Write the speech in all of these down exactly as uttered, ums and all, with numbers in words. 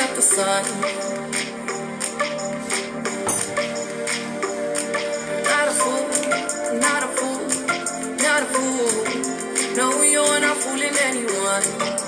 at the sun. Not a fool, not a fool, not a fool. No, you're not fooling anyone.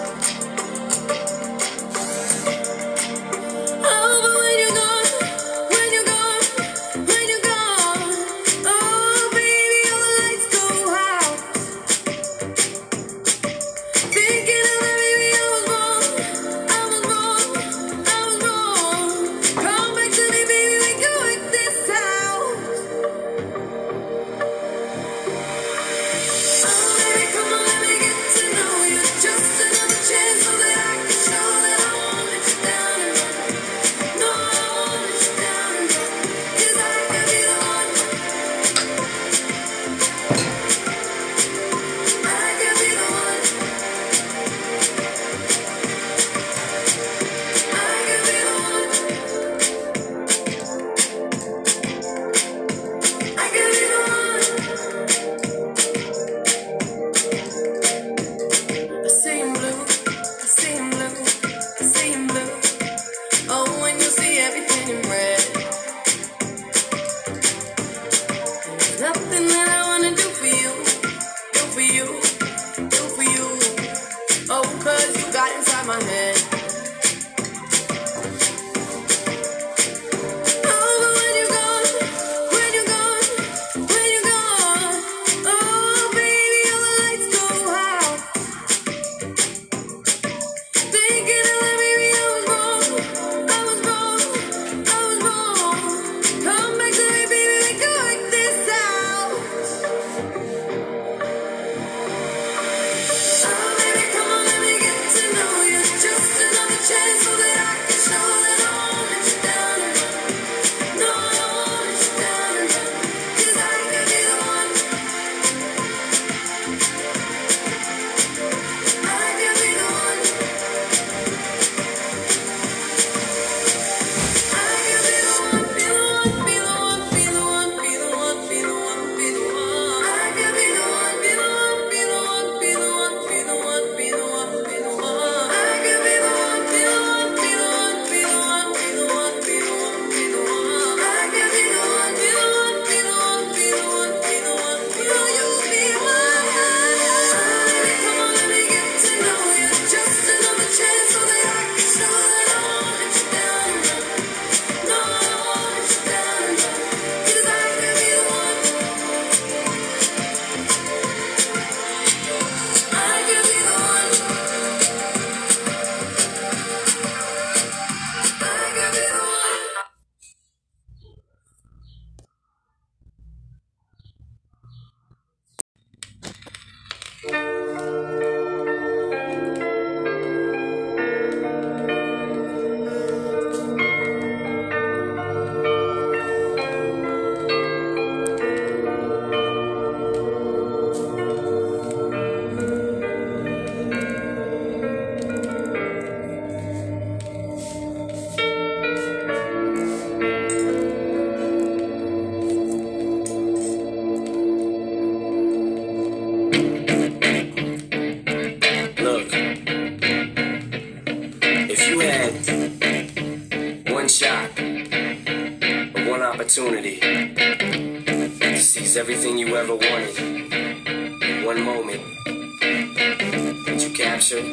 Everything you ever wanted in one moment that you captured,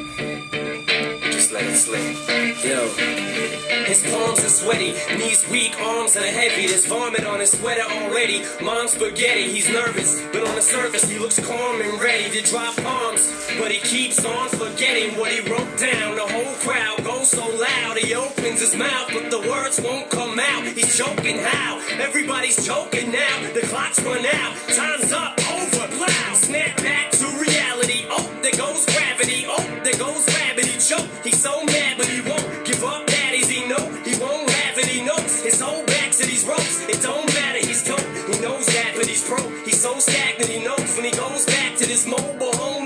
just let it slip. Yo, his palms are sweaty, knees weak, arms are heavy. There's vomit on his sweater already. Mom's spaghetti, he's nervous, but on the surface he looks calm and ready to drop bombs. But he keeps on forgetting what he wrote down. The whole crowd goes so loud. He opens his mouth, but the words won't come out. He's choking how? Everybody's choking now. The clock's run out. Time's up. Over. Loud. Snap back to reality. Oh, there goes gravity. Oh, there goes gravity. He choke. He's so mad, but he won't give up. Daddies, he know. He won't laugh, and he knows. His whole back to these ropes. It don't matter. He's dope. He knows that, but he's pro. He's so stagnant. He knows when he goes back to this mobile home.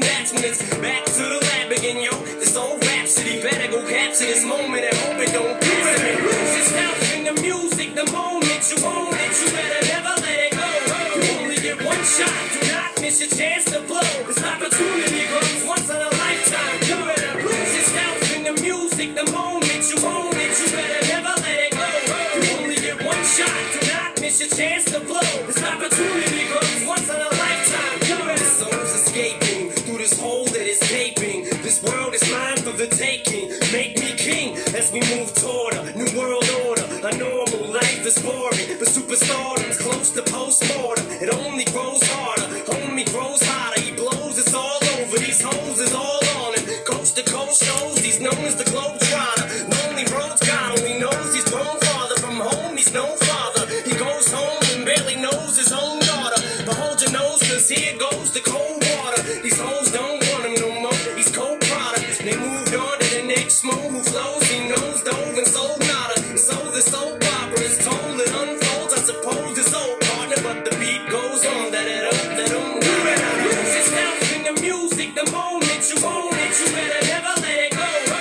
Back to the lab again, yo. This old rhapsody better go capture this moment and hope it don't pass him and lose his health in the music. The moment you own it, you better never let it go. You only get one shot, do not miss your chance to blow. This opportunity grows once in a lifetime. You better lose his health in the music. take the moment, you own it, you better never let it go. You only get one shot, do not miss your chance to blow. This opportunity comes once in a lifetime. You're the soul's escaping through this hole that is gaping. This world is mine for the taking. Make me king as we move toward a new world order. A normal life is boring, but superstardom's close to postmortem. It only grows harder, homie grows hotter. He blows, it's all over. These hoes is all on him. Coast to coast shows. He's known as the globe trotter. Lonely roads, God only knows he's grown farther from home. He's no father. He goes home and barely knows his own daughter. But hold your nose, cause here goes the cold water. These hoes don't want him no more. He's cold product. They moved on to the next mo who flows. He knows dove and sold nada. And so the soap opera is told. It unfolds. I suppose it's old partner, but the beat goes on. That it up, that don't do it. I lose his health in the music. The moment you own it, you better never let it go. You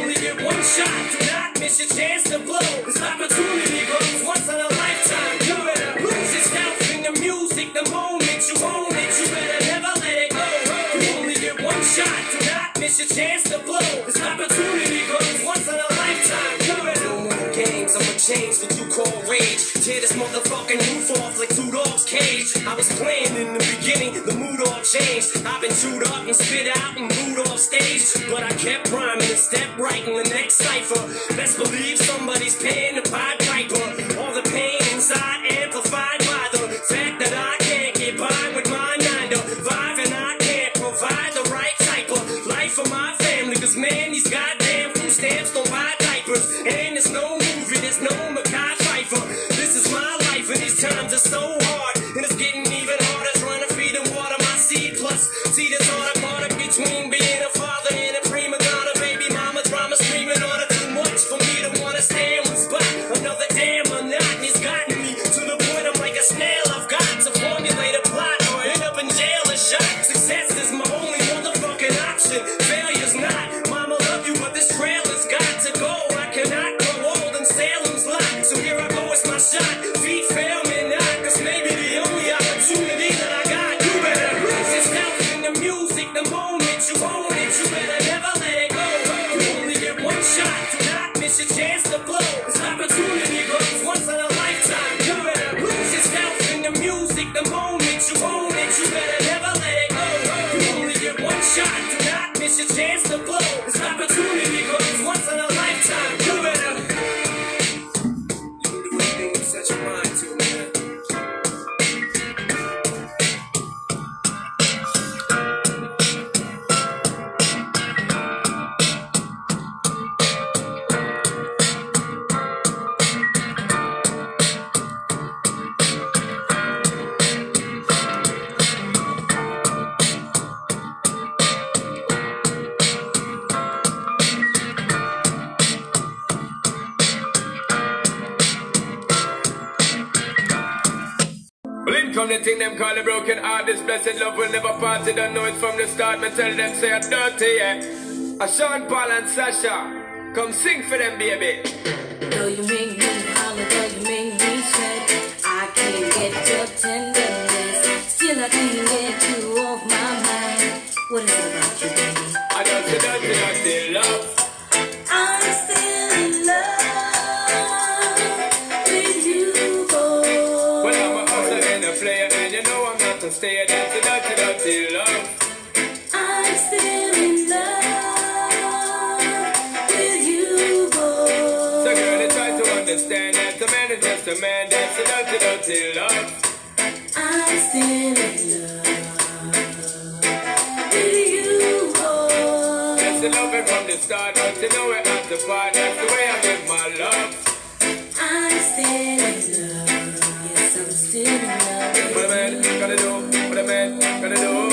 only get one shot. Do not miss your chance to blow. This opportunity goes once in a lifetime. You better lose his health in the music. The moment you own it, you better never let it go. You only get one shot. Do not miss your chance to blow. This opportunity goes once in a lifetime. You better win games. I'ma change what you call rage. Tear this motherfucking roof off like two dogs' cage. I was playing in the beginning. The mood all changed. I've been chewed up and spit out and booed off stage. But I kept rhyming and stepped right in the next cipher. Best believe somebody's paying the Pied Piper. All the pain inside amplified by the fact that I can't get by with my nine to five. And I can't provide the right type of life for my family. Cause man, these goddamn food stamps don't buy diapers. And there's no movie, there's no Mackay Pfeiffer. This is my life and these times are so hard. And it's getting even harder trying to feed and water my seed. Plus, see this on a part between being a father and a prima donna. Baby mama drama screaming on it too much for me to want to stay in one spot. Another damn monotony's gotten me to the point I'm like a snail. I've got to formulate a plot or end up in jail or shot. Success is my only motherfucking option. Failure's not. Mama love you, but this trailer's got to go. I cannot grow old in Salem's lot. So here I go, it's my shot. Feet fail me not, cause maybe the only opportunity that I got. You better lose yourself in the music. The moment you own it, you better never let it go. You only get one shot. Do not miss your chance to blow. This opportunity goes once in a lifetime. You better lose yourself in the music. The moment you own it, you better never let it go. You only get one shot. Do not miss your chance to blow. This opportunity goes once in a lifetime. You better do everything you set your mind to, man. From the thing them call the broken heart, this blessed love will never part. You don't know it from the start. Me tell them say I'm dirty, yeah. A Sean Paul and Sasha, come sing for them, baby. Though you make me holler, though you make me sweat, I can't get your tenderness. Still I can't get you off my mind. What is it about you, baby? I got the dirty, dirty love. Stay dirty, dirty, dirty love. I'm still in love with you, boy. So girl, they try to understand that the man is just a man. That's a dirty, dirty love. I'm still in love with you, boy. That's the loving from the start, but you know we're at the part. That's the way I give my love. I'm still in love. Yes, I'm still in love with you. What a man gotta do, what a man gotta do.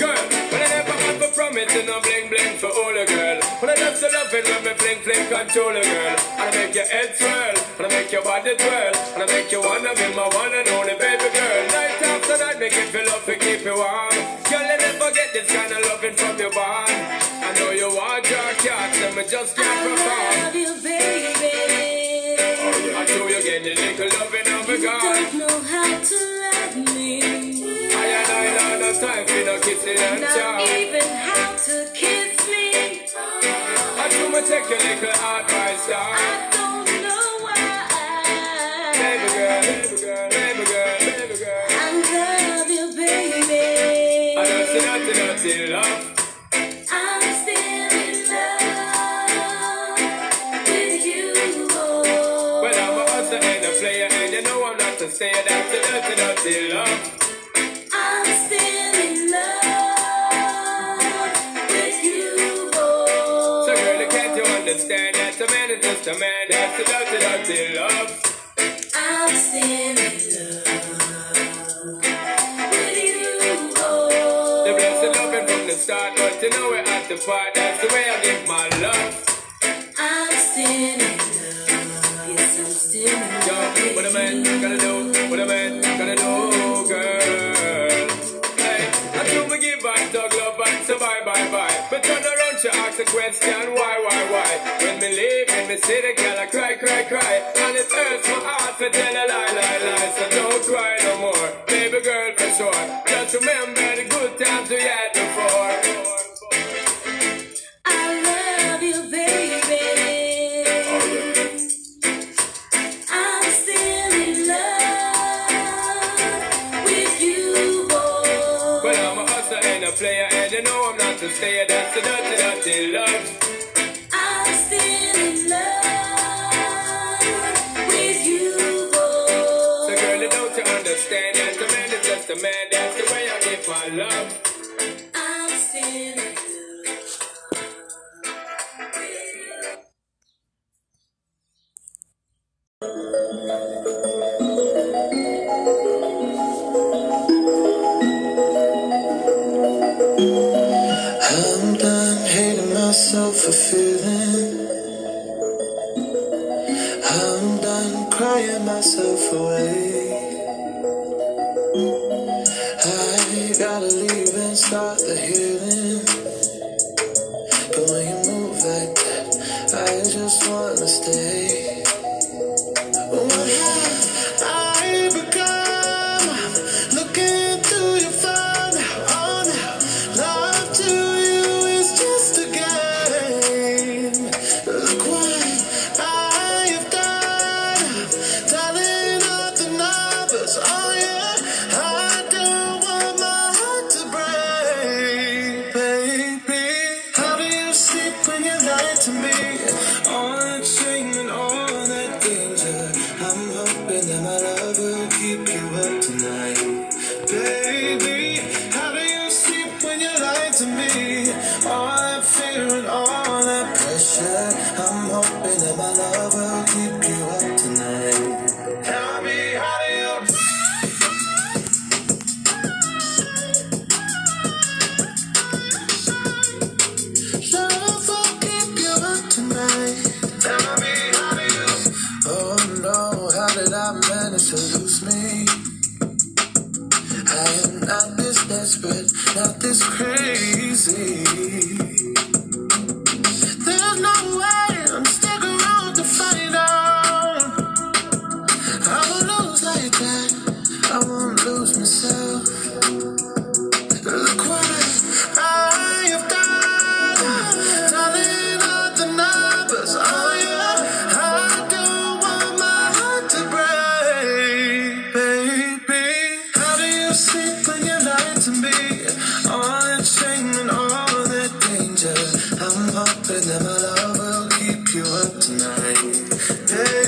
Girl, when I never have a promise and I'm bling bling for all the girl. When I love so loving when me fling fling control a girl. And I make your head swirl, and I make your body twirl. And I make you wanna be my one and only baby girl. Night after night make you feel love to keep you warm. Girl, you never get this kind of loving from your barn. I know you want your cat, and me just can't perform. I love you, baby. I know you get a little loving of a girl. You don't know how to love me. I and I know no time for no kissing and chow. Not even how to kiss me. take a little out my side. I don't know why. Baby girl, baby girl, baby girl, baby girl. I love you, baby. I don't see nothing, nothing love. I'm still in love with you. Oh. Well, I'm a hustler and a player, and you know I'm not to say that's a nothing, nothing love. Understand that a man is just a man. That's a dirty, dirty love. I'm still in love with you. Oh. The blessed loving from the start, but you know we're at the part. That's the way I give my love. I'm still in love. Yes, I'm still in love. Yo, what a man gotta do? What a man gotta do, girl? Hey, I do we give and talk love and survive, bye, bye. But turn around. She asked the question, why, why, why? When me leave, when me see the girl, I cry, cry, cry. And it hurts my heart to tell a lie, lie, lie. So don't cry no more, baby girl, for sure. Just remember the good times we had before. I love you, baby. I'm still in love with you, boy. Well, I'm a hustler and a player, and you know I'm not to stay. That's enough. Love. I'm still in love with you, boy. So girl, don't you understand that a man is just a man? That's the way I give my love. I'm still in for feeling, I'm done crying myself away. I gotta leave and start the healing. But when you move like that, I just wanna stay. Oh my God, I become looking through your phone. Oh no, love to you is just a game. Not this crazy. There's no way I'm sticking around to find out. I won't lose like that. I won't lose myself. Look what I have done. Telling all the numbers. Oh yeah, I don't want my heart to break, baby. How do you sleep when you lie to me? Thank you.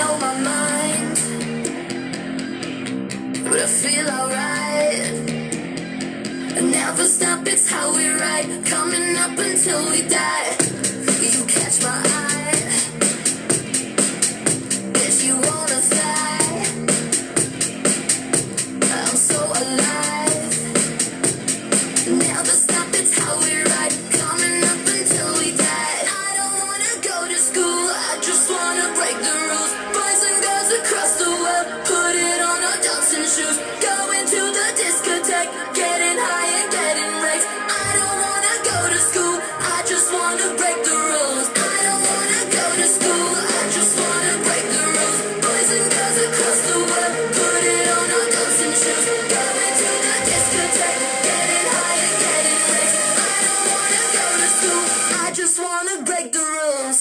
blow my mind, but I feel alright. I never stop, it's how we ride, coming up until we die. You catch my eye, if you wanna fly, I'm so alive. Never stop, it's how we ride, coming up until we die. I don't wanna go to school, I just wanna break the rules. Boys and girls across the world, put it on our dancing shoes. Going to the discotheque, getting high and getting wrecked. I don't wanna go to school, I just wanna break the rules. I don't wanna go to school, I just wanna break the rules. Boys and girls across the world, put it on our dancing shoes. Going to the discotheque, getting high and getting wrecked. I don't wanna go to school, I just wanna break the rules.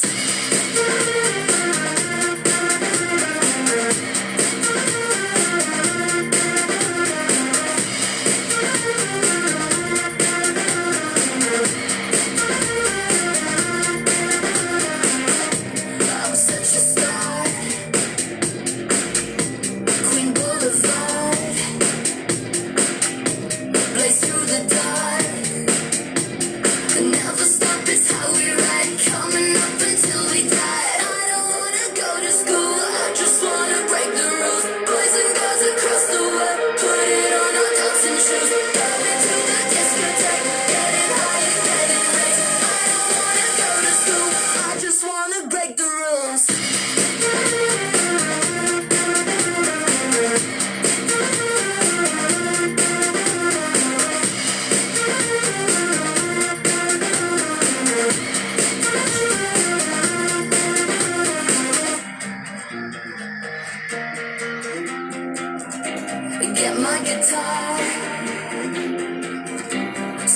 Get my guitar,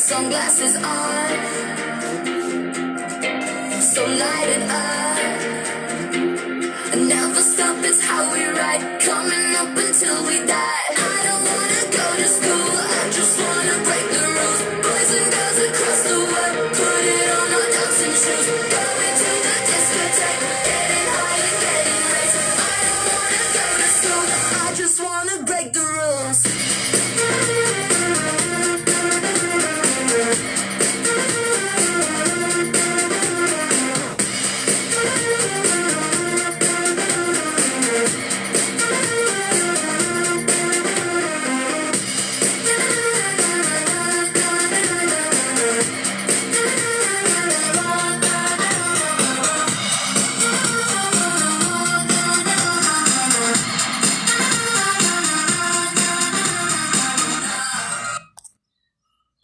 sunglasses on, so light it up. Never stop, it's how we ride, coming up until we die. I don't wanna go to school.